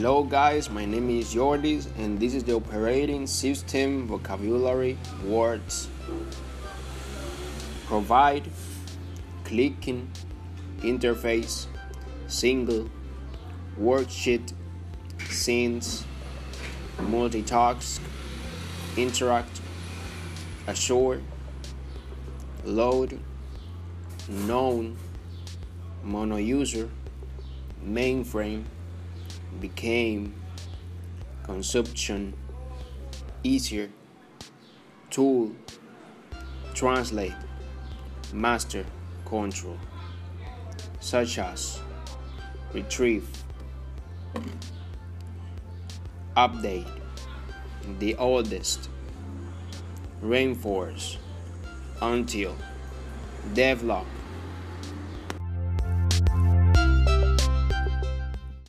Hello guys, my name is Jordis and this is the operating system vocabulary words. Provide, clicking, interface, single, worksheet, scenes, multitask, interact, assure, load, known, mono-user, mainframe, became, consumption, easier, tool, translate, master, control, such as, retrieve, update, the oldest, reinforce, until, develop,